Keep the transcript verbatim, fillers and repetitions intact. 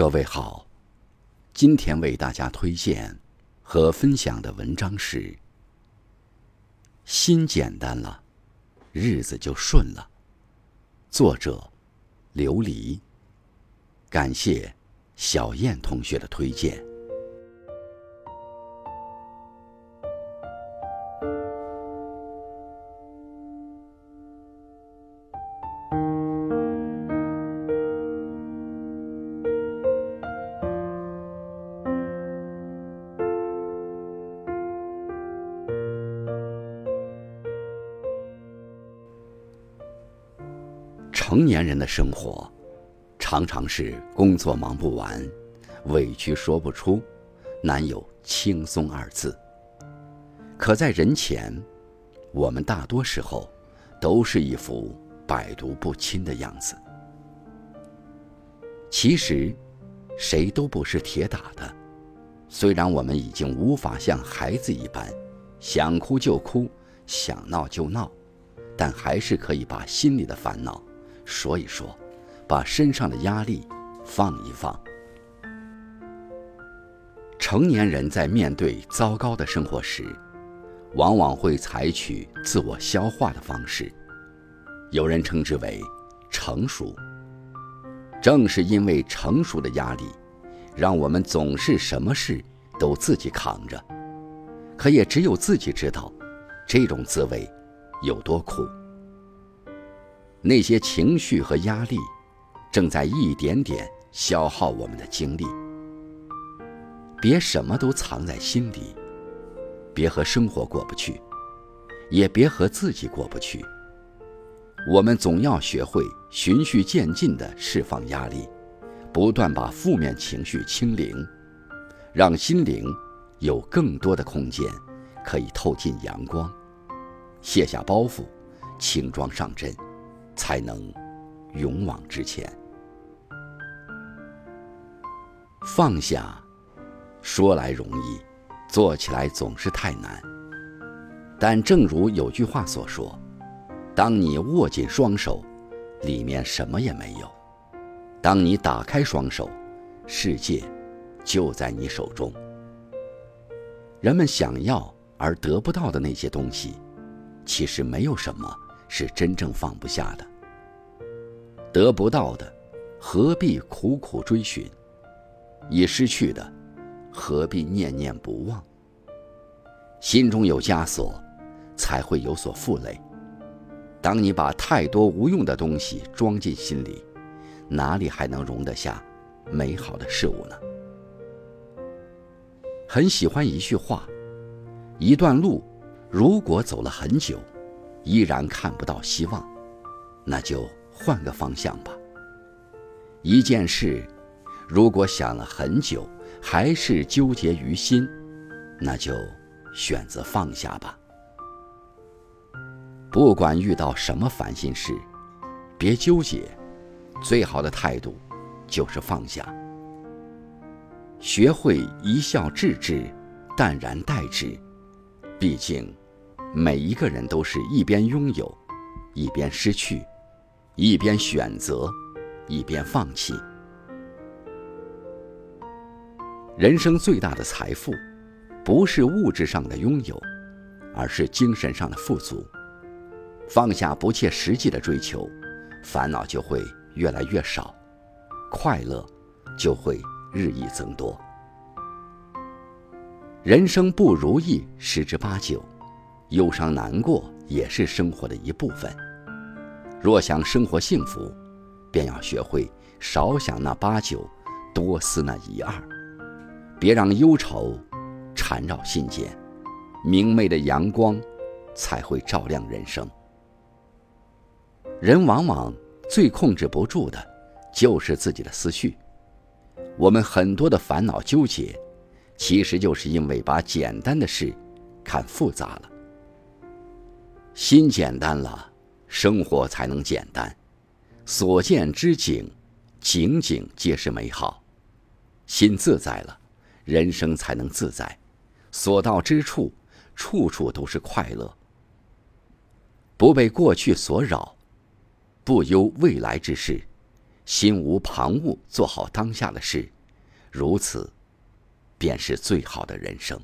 各位好，今天为大家推荐和分享的文章是《心简单了，日子就顺了》，作者刘黎。感谢小燕同学的推荐。成年人的生活常常是工作忙不完，委屈说不出，难有轻松二字。可在人前，我们大多时候都是一副百毒不侵的样子。其实谁都不是铁打的，虽然我们已经无法像孩子一般想哭就哭，想闹就闹，但还是可以把心里的烦恼说一说，把身上的压力放一放。成年人在面对糟糕的生活时，往往会采取自我消化的方式，有人称之为成熟。正是因为成熟的压力，让我们总是什么事都自己扛着，可也只有自己知道这种滋味有多苦。那些情绪和压力正在一点点消耗我们的精力。别什么都藏在心里，别和生活过不去，也别和自己过不去。我们总要学会循序渐进地释放压力，不断把负面情绪清零，让心灵有更多的空间可以透进阳光，卸下包袱，轻装上阵，才能勇往直前。放下说来容易，做起来总是太难。但正如有句话所说，当你握紧双手，里面什么也没有；当你打开双手，世界就在你手中。人们想要而得不到的那些东西，其实没有什么是真正放不下的。得不到的何必苦苦追寻，已失去的何必念念不忘。心中有枷锁，才会有所负累。当你把太多无用的东西装进心里，哪里还能容得下美好的事物呢？很喜欢一句话，一段路如果走了很久，依然看不到希望，那就换个方向吧。一件事，如果想了很久，还是纠结于心，那就选择放下吧。不管遇到什么烦心事，别纠结，最好的态度就是放下。学会一笑置之，淡然待之。毕竟每一个人都是一边拥有，一边失去，一边选择，一边放弃。人生最大的财富，不是物质上的拥有，而是精神上的富足。放下不切实际的追求，烦恼就会越来越少，快乐就会日益增多。人生不如意十之八九，忧伤难过也是生活的一部分。若想生活幸福，便要学会少想那八九，多思那一二。别让忧愁缠绕心间，明媚的阳光才会照亮人生。人往往最控制不住的就是自己的思绪。我们很多的烦恼纠结，其实就是因为把简单的事看复杂了。心简单了，生活才能简单。所见之景，景景皆是美好。心自在了，人生才能自在。所到之处，处处都是快乐。不被过去所扰，不忧未来之事，心无旁骛，做好当下的事，如此便是最好的人生。